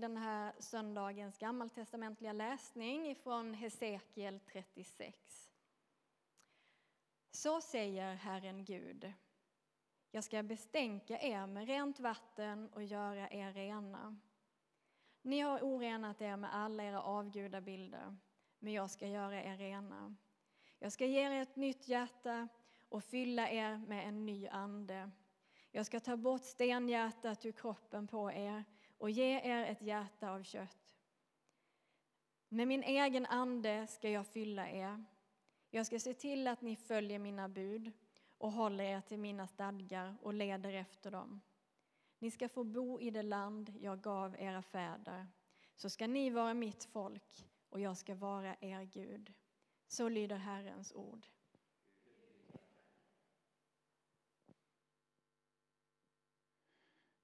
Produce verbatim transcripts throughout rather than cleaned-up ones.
till den här söndagens gammaltestamentliga läsning från Hesekiel trettiosex. Så säger Herren Gud: jag ska bestänka er med rent vatten och göra er rena. Ni har orenat er med alla era avgudabilder, men jag ska göra er rena. Jag ska ge er ett nytt hjärta och fylla er med en ny ande. Jag ska ta bort stenhjärtat ur kroppen på er och ge er ett hjärta av kött. Med min egen ande ska jag fylla er. Jag ska se till att ni följer mina bud och håller er till mina stadgar och leder efter dem. Ni ska få bo i det land jag gav era fäder. Så ska ni vara mitt folk och jag ska vara er Gud. Så lyder Herrens ord.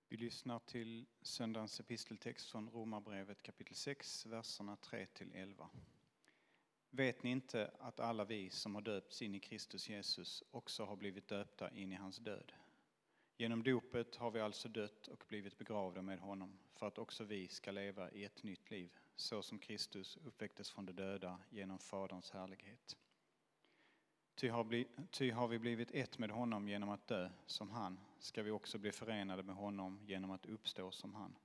Vi lyssnar till söndagens episteltext från Romarbrevet kapitel sex, verserna tre till elva. Vet ni inte att alla vi som har döpts in i Kristus Jesus också har blivit döpta in i hans död? Genom dopet har vi alltså dött och blivit begravda med honom, för att också vi ska leva i ett nytt liv, så som Kristus uppväcktes från de döda genom Faderns härlighet. Ty har, bli, ty har vi blivit ett med honom genom att dö som han, ska vi också bli förenade med honom genom att uppstå som han.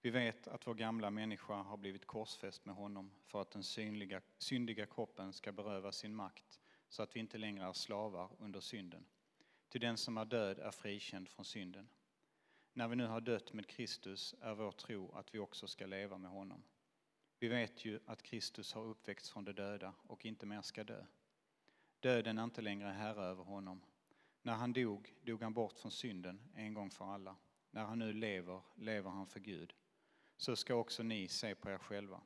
Vi vet att vår gamla människa har blivit korsfäst med honom för att den synliga, syndiga kroppen ska beröva sin makt, så att vi inte längre är slavar under synden. Till den som är död är frikänd från synden. När vi nu har dött med Kristus är vår tro att vi också ska leva med honom. Vi vet ju att Kristus har uppväckts från de döda och inte mer ska dö. Döden är inte längre herre över honom. När han dog, dog han bort från synden en gång för alla. När han nu lever, lever han för Gud. Så ska också ni se på er själva.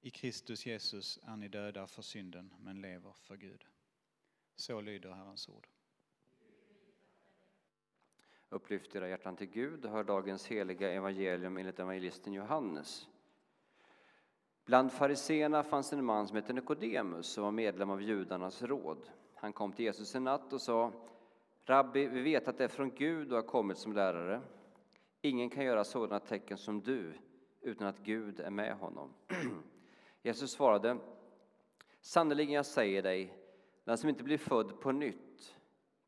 I Kristus Jesus är ni döda för synden, men lever för Gud. Så lyder Herrens ord. Upplyft era hjärtan till Gud. Hör dagens heliga evangelium enligt evangelisten Johannes. Bland fariserna fanns en man som hette Nikodemus, som var medlem av judarnas råd. Han kom till Jesus en natt och sa: Rabbi, vi vet att det är från Gud du har kommit som lärare. Ingen kan göra sådana tecken som du utan att Gud är med honom. Jesus svarade: sannerligen jag säger dig, den som inte blir född på nytt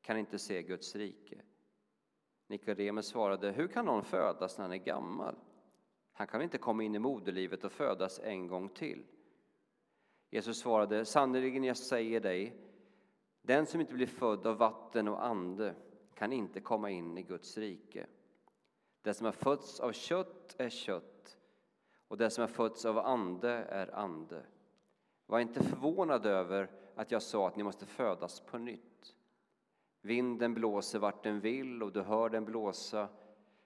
kan inte se Guds rike. Nikodemus svarade: hur kan någon födas när han är gammal? Han kan inte komma in i moderlivet och födas en gång till. Jesus svarade: sannerligen jag säger dig, den som inte blir född av vatten och ande kan inte komma in i Guds rike. Det som är fötts av kött är kött, och det som är fötts av ande är ande. Var inte förvånad över att jag sa att ni måste födas på nytt. Vinden blåser vart den vill och du hör den blåsa,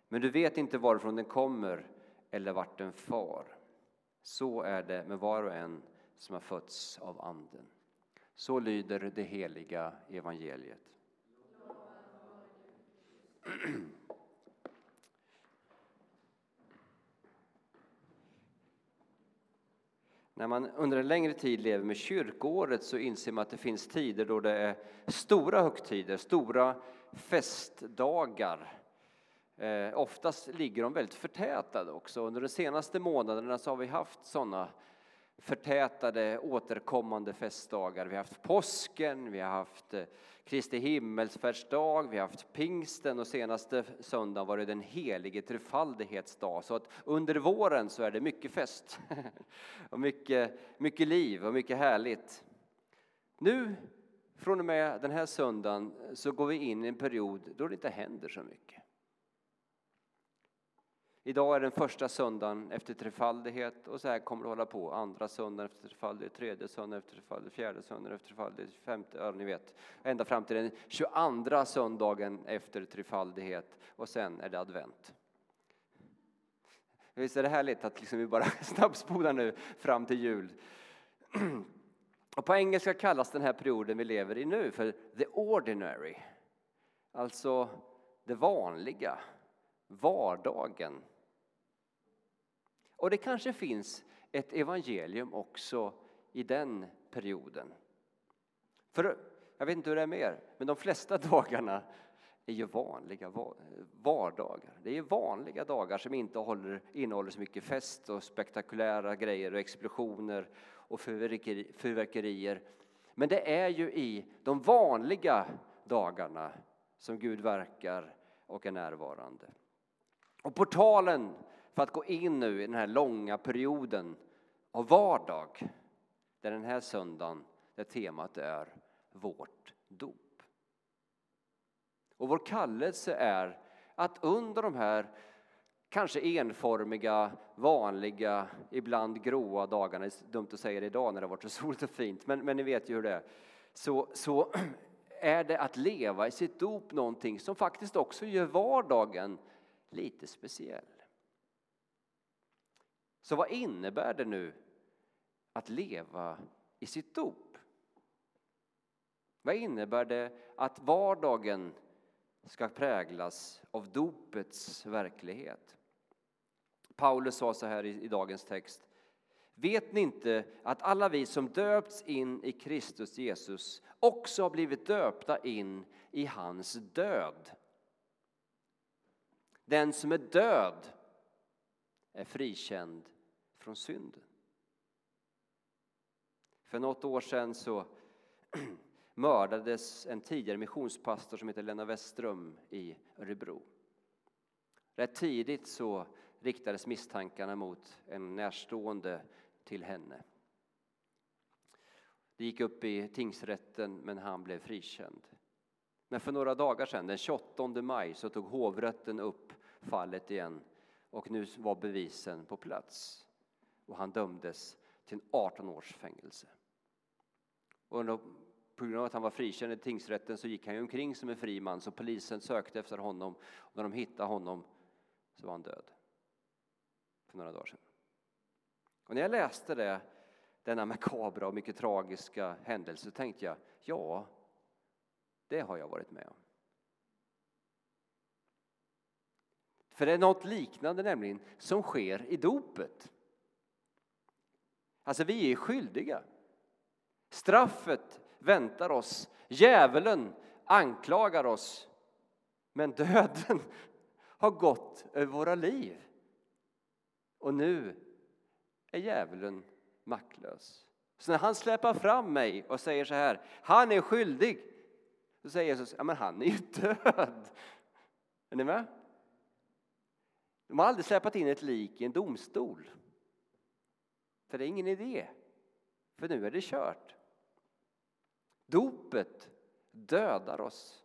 men du vet inte varifrån den kommer eller vart den far. Så är det med var och en som har fötts av anden. Så lyder det heliga evangeliet. När man under en längre tid lever med kyrkoåret så inser man att det finns tider då det är stora högtider, stora festdagar. Eh, oftast ligger de väldigt förtätade också. Under de senaste månaderna så har vi haft sådana förtätade återkommande festdagar. Vi har haft påsken, vi har haft Kristi himmelsfärdsdag, vi har haft pingsten och senaste söndagen var det den helige trefaldighetsdag. Så att under våren så är det mycket fest och mycket, mycket liv och mycket härligt. Nu från och med den här söndagen så går vi in i en period då det inte händer så mycket. Idag är den första söndagen efter trefaldighet och så här kommer det hålla på. Andra söndagen efter trefaldighet, tredje söndagen efter trefaldighet, fjärde söndagen efter trefaldighet, femte, ja, ni vet. Ända fram till den tjugoandra söndagen efter trefaldighet och sen är det advent. Visst är det härligt att liksom vi bara snabbspolar nu fram till jul. Och på engelska kallas den här perioden vi lever i nu för the ordinary. Alltså det vanliga. Vardagen. Och det kanske finns ett evangelium också i den perioden. För jag vet inte hur det är mer, men de flesta dagarna är ju vanliga vardagar. Det är vanliga dagar som inte håller, innehåller så mycket fest och spektakulära grejer och explosioner och fyrverkerier. Men det är ju i de vanliga dagarna som Gud verkar och är närvarande. Och portalen för att gå in nu i den här långa perioden av vardag, där den här söndagen, där temat är vårt dop. Och vår kallelse är att under de här kanske enformiga, vanliga, ibland gråa dagarna, det är dumt att säga det idag när det har varit så soligt och fint, men, men ni vet ju hur det är, så, så är det att leva i sitt dop någonting som faktiskt också gör vardagen lite speciell. Så vad innebär det nu att leva i sitt dop? Vad innebär det att vardagen ska präglas av dopets verklighet? Paulus sa så här i, i dagens text: vet ni inte att alla vi som döpts in i Kristus Jesus också har blivit döpta in i hans död? Den som är död är frikänd från synden. För något år sedan så mördades en tidigare missionspastor som heter Lena Westström i Örebro. Rätt tidigt så riktades misstankarna mot en närstående till henne. Det gick upp i tingsrätten, men han blev frikänd. Men för några dagar sedan, den tjugoåttonde maj, så tog hovrätten upp fallet igen. Och nu var bevisen på plats. Och han dömdes till arton års fängelse. Och då, på grund av att han var frikänd i tingsrätten, så gick han ju omkring som en fri man. Så polisen sökte efter honom. Och när de hittade honom så var han död. För några dagar sedan. Och när jag läste det, denna makabra och mycket tragiska händelse, så tänkte jag, ja, det har jag varit med om. För det är något liknande nämligen som sker i dopet. Alltså vi är skyldiga. Straffet väntar oss. Djävulen anklagar oss. Men döden har gått över våra liv. Och nu är djävulen maktlös. Så när han släpar fram mig och säger så här: han är skyldig. Så säger Jesus, ja men han är ju död. Är ni med? De har aldrig släpat in ett lik i en domstol. För det är ingen idé. För nu är det kört. Dopet dödar oss.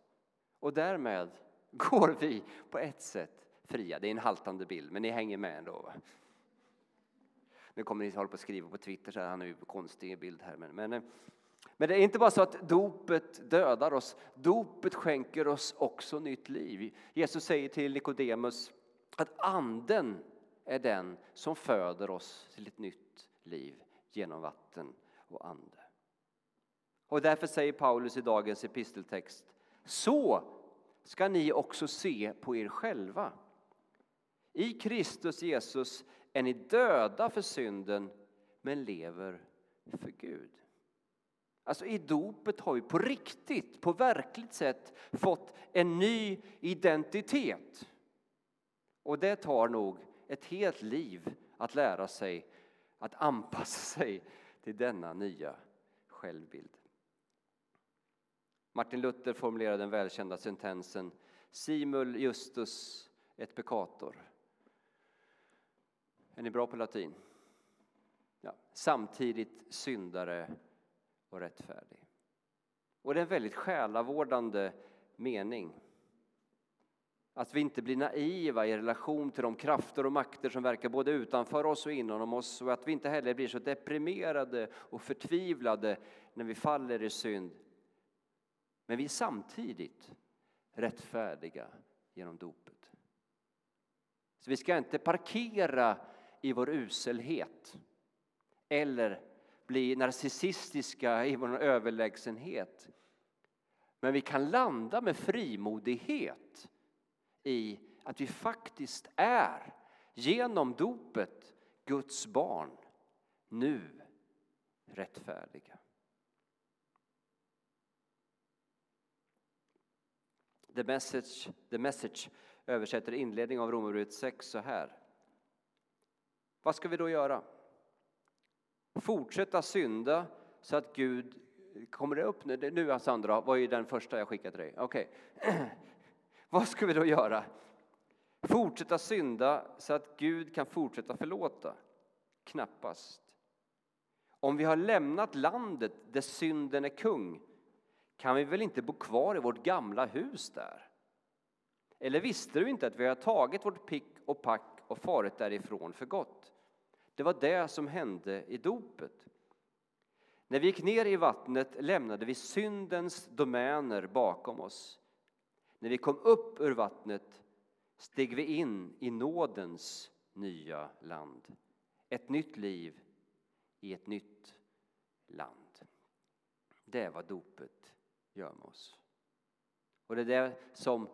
Och därmed går vi på ett sätt fria. Det är en haltande bild, men ni hänger med ändå, va? Nu kommer ni hålla på att skriva på Twitter så här, han är ju konstig bild här. Men, men, men det är inte bara så att dopet dödar oss. Dopet skänker oss också nytt liv. Jesus säger till Nikodemus att anden är den som föder oss till ett nytt liv genom vatten och ande. Och därför säger Paulus i dagens episteltext: så ska ni också se på er själva. I Kristus Jesus är ni döda för synden, men lever för Gud. Alltså i dopet har vi på riktigt, på verkligt sätt fått en ny identitet. Och det tar nog ett helt liv att lära sig att anpassa sig till denna nya självbild. Martin Luther formulerade den välkända sentensen: Simul justus et peccator. Är ni bra på latin? Ja. Samtidigt syndare och rättfärdig. Och det är en väldigt själavårdande mening. Att vi inte blir naiva i relation till de krafter och makter som verkar både utanför oss och inom oss. Och att vi inte heller blir så deprimerade och förtvivlade när vi faller i synd. Men vi är samtidigt rättfärdiga genom dopet. Så vi ska inte parkera i vår uselhet. Eller bli narcissistiska i vår överlägsenhet. Men vi kan landa med frimodighet i att vi faktiskt är, genom dopet, Guds barn, nu rättfärdiga. The Message, The Message översätter inledning av Romarbrevet sex så här. Vad ska vi då göra? Fortsätta synda så att Gud... Kommer det upp nu? Nu, Sandra, var ju den första jag skickade till dig. Okej. Okay. Vad ska vi då göra? Fortsätta synda så att Gud kan fortsätta förlåta? Knappast. Om vi har lämnat landet där synden är kung, kan vi väl inte bo kvar i vårt gamla hus där? Eller visste du inte att vi har tagit vårt pick och pack och farit därifrån för gott? Det var det som hände i dopet. När vi gick ner i vattnet lämnade vi syndens domäner bakom oss. När vi kom upp ur vattnet steg vi in i nådens nya land. Ett nytt liv i ett nytt land. Det är vad dopet gör med oss. Och det är det som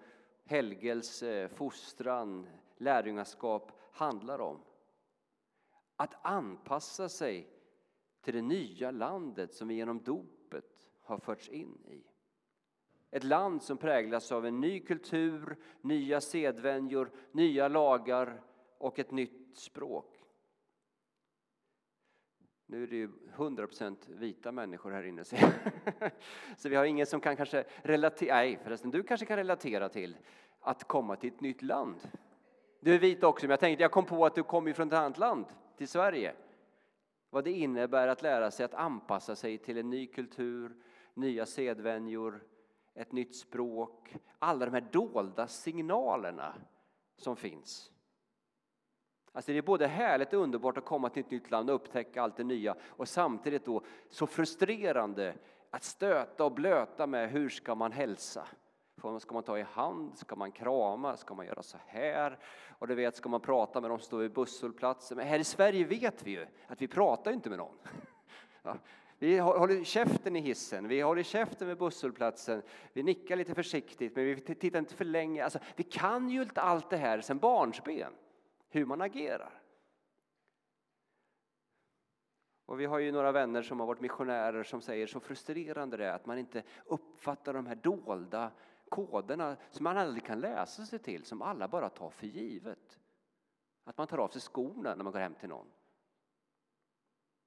Helgels fostran, lärjungaskap handlar om. Att anpassa sig till det nya landet som vi genom dopet har förts in i. Ett land som präglas av en ny kultur, nya sedvänjor, nya lagar och ett nytt språk. Nu är det ju hundra procent vita människor här inne. Så vi har ingen som kan kanske relatera... Nej, förresten, du kanske kan relatera till att komma till ett nytt land. Du är vit också, men jag tänkte jag kom på att du kom ifrån ett annat land till Sverige. Vad det innebär att lära sig att anpassa sig till en ny kultur, nya sedvänjor, ett nytt språk. Alla de här dolda signalerna som finns. Alltså det är både härligt och underbart att komma till ett nytt land och upptäcka allt det nya. Och samtidigt då så frustrerande att stöta och blöta med hur ska man hälsa. Ska man ta i hand? Ska man krama? Ska man göra så här? Och du vet, ska man prata med dem som står vid busshållplatser? Men här i Sverige vet vi ju att vi pratar inte med någon. Ja. Vi håller käften i hissen. Vi håller käften vid busshållplatsen. Vi nickar lite försiktigt, men vi tittar inte för länge. Alltså, vi kan ju inte allt det här sedan barnsben. Hur man agerar. Och vi har ju några vänner som har varit missionärer som säger så frustrerande det är att man inte uppfattar de här dolda koderna som man aldrig kan läsa sig till, som alla bara tar för givet. Att man tar av sig skorna när man går hem till någon.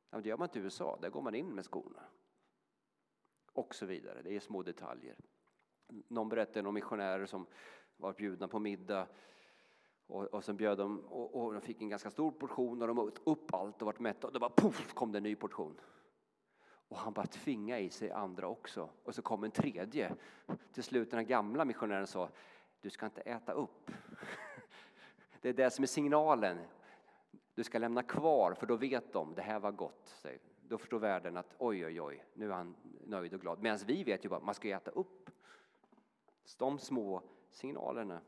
Ja, det gör man inte i U S A, där går man in med skorna. Och så vidare, det är små detaljer. Någon berättade om missionärer som var bjudna på middag och, och sen bjöd de, och, och de fick en ganska stor portion och de åt upp allt och varit mätta och då bara puff, kom det en ny portion. Och han bara tvinga i sig andra också. Och så kom en tredje. Till slut den gamla missionären sa, du ska inte äta upp. Det är det som är signalen. Du ska lämna kvar, för då vet de, det här var gott. Då förstår världen att oj, oj, oj, nu är han nöjd och glad. Medan vi vet ju bara, man ska äta upp. De små signalerna.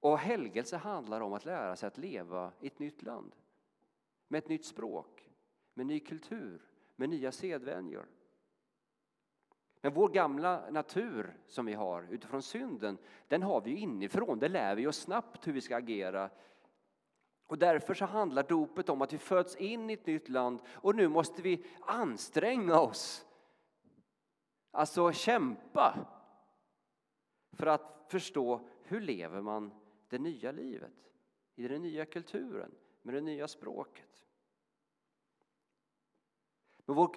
Och helgelse handlar om att lära sig att leva i ett nytt land. Med ett nytt språk, med ny kultur, med nya sedvänjor. Men vår gamla natur som vi har utifrån synden, den har vi ju inifrån. Det lär vi oss snabbt hur vi ska agera. Och därför så handlar dopet om att vi föds in i ett nytt land och nu måste vi anstränga oss. Alltså kämpa för att förstå hur lever man det nya livet i den nya kulturen. Med det nya språket. Men vår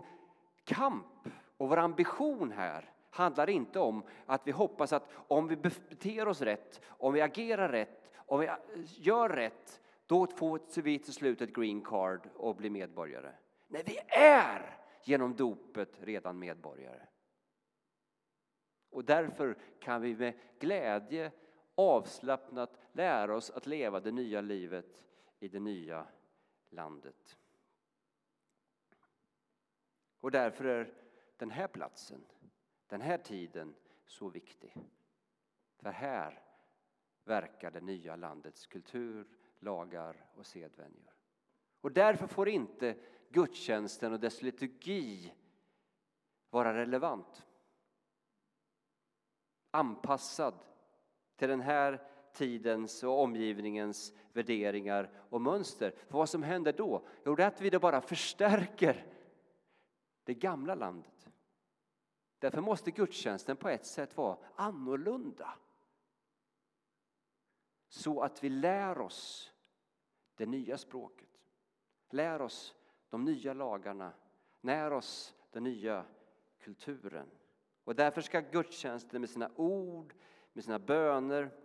kamp och vår ambition här handlar inte om att vi hoppas att om vi beter oss rätt, om vi agerar rätt, om vi gör rätt, då får vi till slut ett green card och blir medborgare. Nej, vi är genom dopet redan medborgare. Och därför kan vi med glädje avslappnat lära oss att leva det nya livet i det nya landet. Och därför är den här platsen, den här tiden så viktig. För här verkar det nya landets kultur, lagar och sedvänjor. Och därför får inte gudstjänsten och dess liturgi vara relevant. Anpassad till den här tidens och omgivningens värderingar och mönster. För vad som händer då? Jo, det är att vi då bara förstärker det gamla landet. Därför måste gudstjänsten på ett sätt vara annorlunda. Så att vi lär oss det nya språket. Lär oss de nya lagarna. Lär oss den nya kulturen. Och därför ska gudstjänsten med sina ord, med sina böner,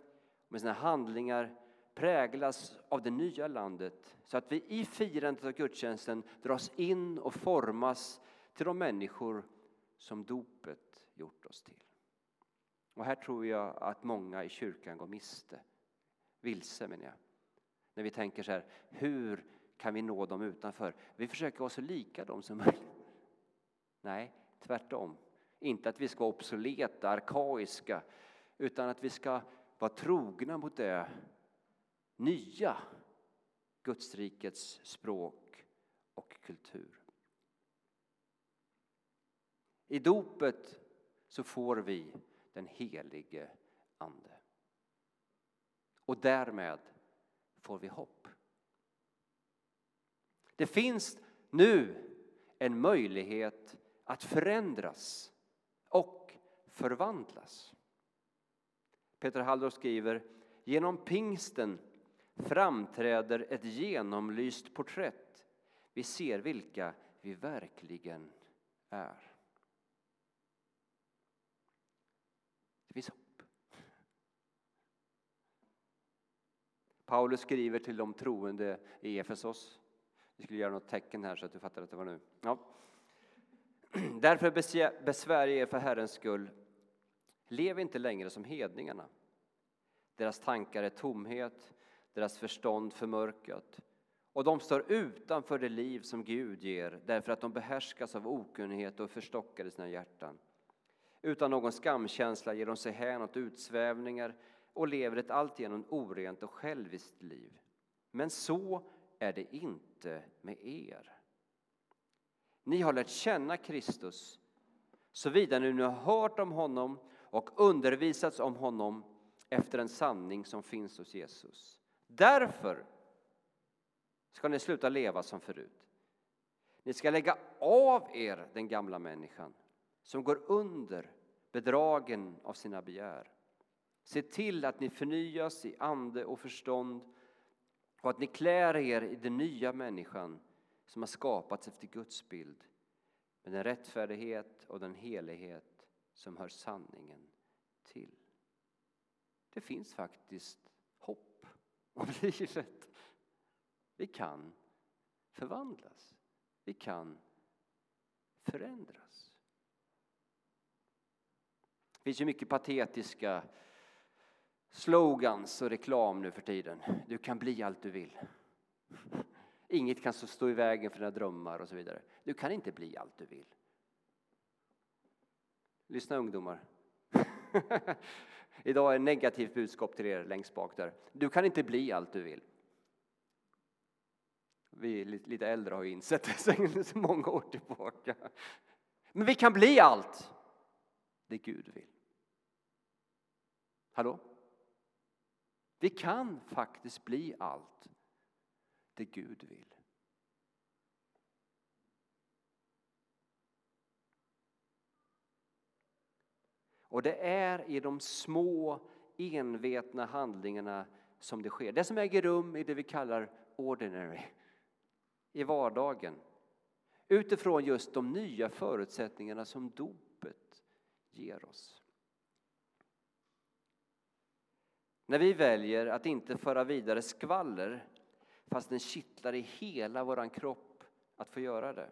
med sina handlingar präglas av det nya landet. Så att vi i firandet av gudstjänsten dras in och formas till de människor som dopet gjort oss till. Och här tror jag att många i kyrkan går miste. Vilse menar jag. När vi tänker så här, hur kan vi nå dem utanför? Vi försöker vara så lika dem som möjligt. Nej, tvärtom. Inte att vi ska vara obsoleta, arkaiska. Utan att vi ska vara trogna mot det nya Gudsrikets språk och kultur. I dopet så får vi den helige ande. Och därmed får vi hopp. Det finns nu en möjlighet att förändras och förvandlas. Peter Halldor skriver: genom pingsten framträder ett genomlyst porträtt. Vi ser vilka vi verkligen är. Det finns hopp. Paulus skriver till de troende i Efesos. Vi skulle göra något tecken här så att du fattar att det var nu. Ja. Därför besvär er för Herrens skull. Lev inte längre som hedningarna. Deras tankar är tomhet, deras förstånd förmörkat. Och de står utanför det liv som Gud ger, därför att de behärskas av okunnighet och förstockar i sina hjärtan. Utan någon skamkänsla ger de sig hän åt utsvävningar och lever ett alltigenom orent och själviskt liv. Men så är det inte med er. Ni har lärt känna Kristus, såvida ni nu har hört om honom och undervisats om honom efter en sanning som finns hos Jesus. Därför ska ni sluta leva som förut. Ni ska lägga av er den gamla människan som går under, bedragen av sina begär. Se till att ni förnyas i ande och förstånd och att ni klär er i den nya människan som har skapats efter Guds bild med den rättfärdighet och den helighet som hör sanningen till. Det finns faktiskt hopp om livet. Vi kan förvandlas. Vi kan förändras. Det finns ju mycket patetiska slogans och reklam nu för tiden. Du kan bli allt du vill. Inget kan stå i vägen för dina drömmar och så vidare. Du kan inte bli allt du vill. Lyssna ungdomar. Idag är ett negativt budskap till er längst bak där. Du kan inte bli allt du vill. Vi lite äldre har ju insett det så många år tillbaka. Men vi kan bli allt det Gud vill. Hallå? Vi kan faktiskt bli allt det Gud vill. Och det är i de små, envetna handlingarna som det sker. Det som äger rum i det vi kallar ordinary. I vardagen. Utifrån just de nya förutsättningarna som dopet ger oss. När vi väljer att inte föra vidare skvaller, fast den kittlar i hela våran kropp att få göra det.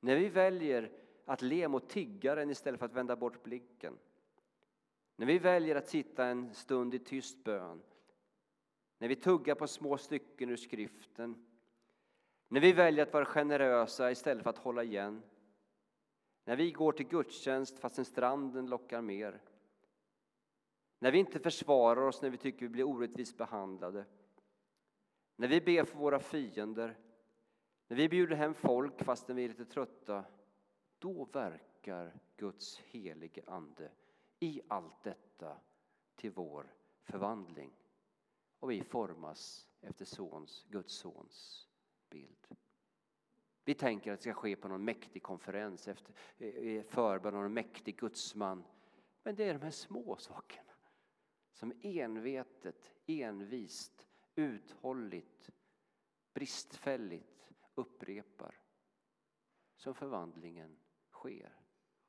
När vi väljer att le mot tiggaren istället för att vända bort blicken. När vi väljer att sitta en stund i tyst bön. När vi tuggar på små stycken ur skriften. När vi väljer att vara generösa istället för att hålla igen. När vi går till gudstjänst fastän stranden lockar mer. När vi inte försvarar oss när vi tycker vi blir orättvist behandlade. När vi ber för våra fiender. När vi bjuder hem folk fastän vi är lite trötta. Då verkar Guds helige ande i allt detta till vår förvandling. Och vi formas efter sons, Guds sons bild. Vi tänker att det ska ske på någon mäktig konferens, efter förbön av någon mäktig gudsman. Men det är de här små sakerna som envetet, envist, uthålligt, bristfälligt upprepar som förvandlingen sker.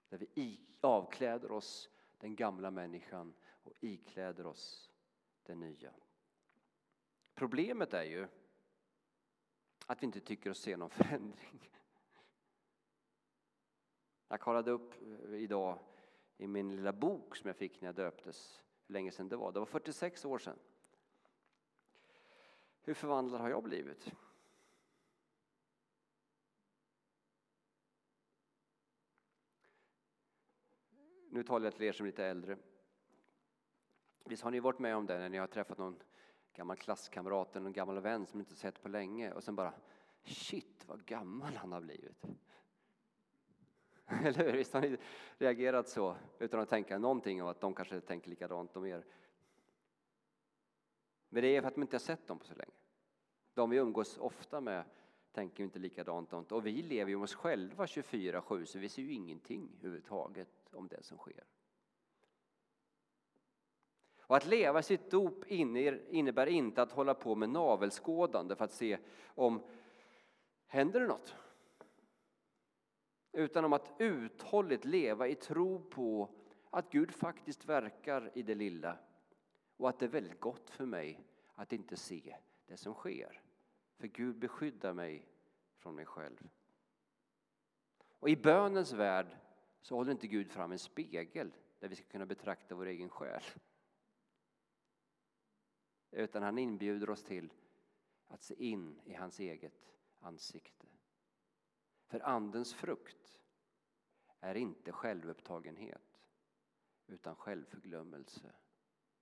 Där vi avkläder oss den gamla människan och ikläder oss den nya. Problemet är ju att vi inte tycker oss se någon förändring. Jag kollade upp idag i min lilla bok som jag fick när jag döptes. Hur länge sedan det var. Det var fyrtiosex år sedan. Hur förvandlad har jag blivit? Nu talar jag till er som är lite äldre. Visst har ni varit med om det när ni har träffat någon gammal klasskamrat eller någon gammal vän som inte sett på länge. Och sen bara, shit vad gammal han har blivit. Eller hur? Visst har ni reagerat så utan att tänka någonting om att de kanske tänker likadant om er. Men det är för att man inte har sett dem på så länge. De vi umgås ofta med tänker inte likadant. Och vi lever ju oss själva tjugofyra sju så vi ser ju ingenting överhuvudtaget om det som sker. Och att leva sitt dop innebär inte att hålla på med navelskådande för att se om händer det något. Utan om att uthålligt leva i tro på att Gud faktiskt verkar i det lilla. Och att det är väldigt gott för mig att inte se det som sker. För Gud beskyddar mig från mig själv. Och i bönens värld så håller inte Gud fram en spegel där vi ska kunna betrakta vår egen själ. Utan han inbjuder oss till att se in i hans eget ansikte. För andens frukt är inte självupptagenhet utan självförglömmelse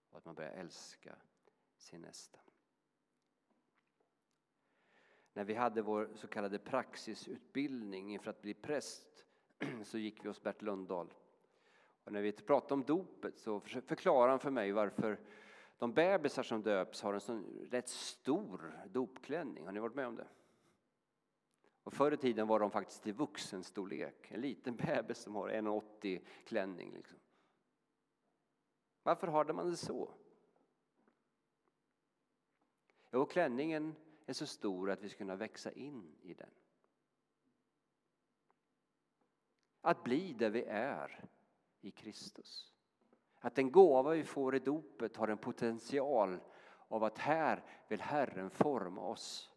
och att man börjar älska sin nästa. När vi hade vår så kallade praxisutbildning inför att bli präst så gick vi hos Bert Lundahl. Och när vi pratade om dopet så förklarade han för mig varför de bebisar som döps har en sån rätt stor dopklänning. Har ni varit med om det? Och förr i tiden var de faktiskt i vuxenstorlek. En liten bebis som har en åttio klänning. Liksom. Varför hade man det så? Jo, klänningen är så stor att vi ska kunna växa in i den. Att bli där vi är i Kristus. Att den gåva vi får i dopet har en potential av att här vill Herren forma oss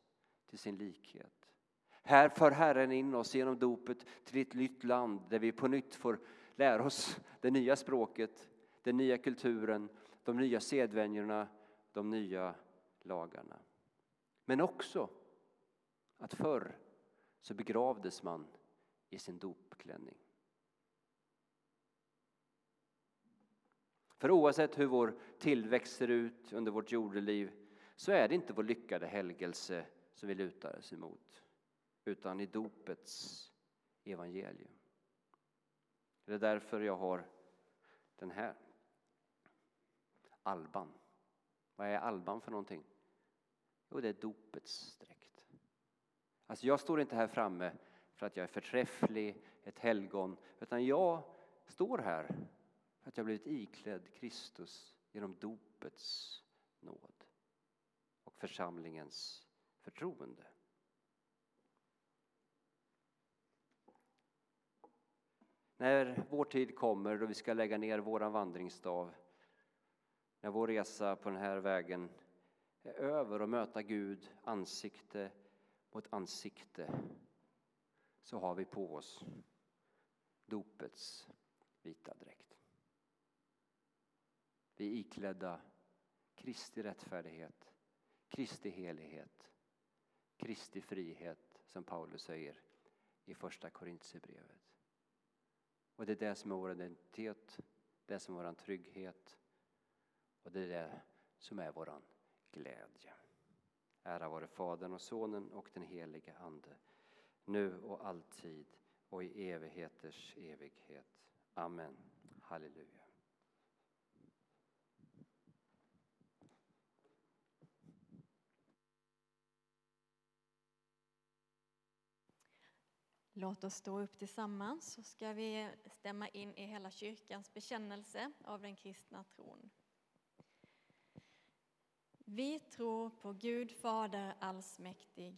till sin likhet. Här för Herren in oss genom dopet till ett nytt land där vi på nytt får lära oss det nya språket, den nya kulturen, de nya sedvänjorna, de nya lagarna. Men också att förr så begravdes man i sin dopklänning. För oavsett hur vår tillväxt ser ut under vårt jordeliv så är det inte vår lyckade helgelse som vi lutar oss emot. Utan i dopets evangelium. Det är därför jag har den här. Alban. Vad är Alban för någonting? Jo, det är dopets dräkt. Alltså jag står inte här framme för att jag är förträfflig, ett helgon. Utan jag står här för att jag blivit iklädd Kristus genom dopets nåd. Och församlingens förtroende. När vår tid kommer då vi ska lägga ner våran vandringsstav. När vår resa på den här vägen är över och möta Gud ansikte mot ansikte. Så har vi på oss dopets vita dräkt. Vi är iklädda Kristi rättfärdighet, Kristi helighet, Kristi frihet som Paulus säger i första Korinthierbrevet. Och det är det som är vår identitet, det som är vår trygghet och det är det som är vår glädje. Ära vare Fadern och Sonen och den helige Ande, nu och alltid och i evigheters evighet. Amen. Halleluja. Låt oss stå upp tillsammans så ska vi stämma in i hela kyrkans bekännelse av den kristna tron. Vi tror på Gud Fader allsmäktig,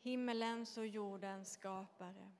himmelens och jordens skapare,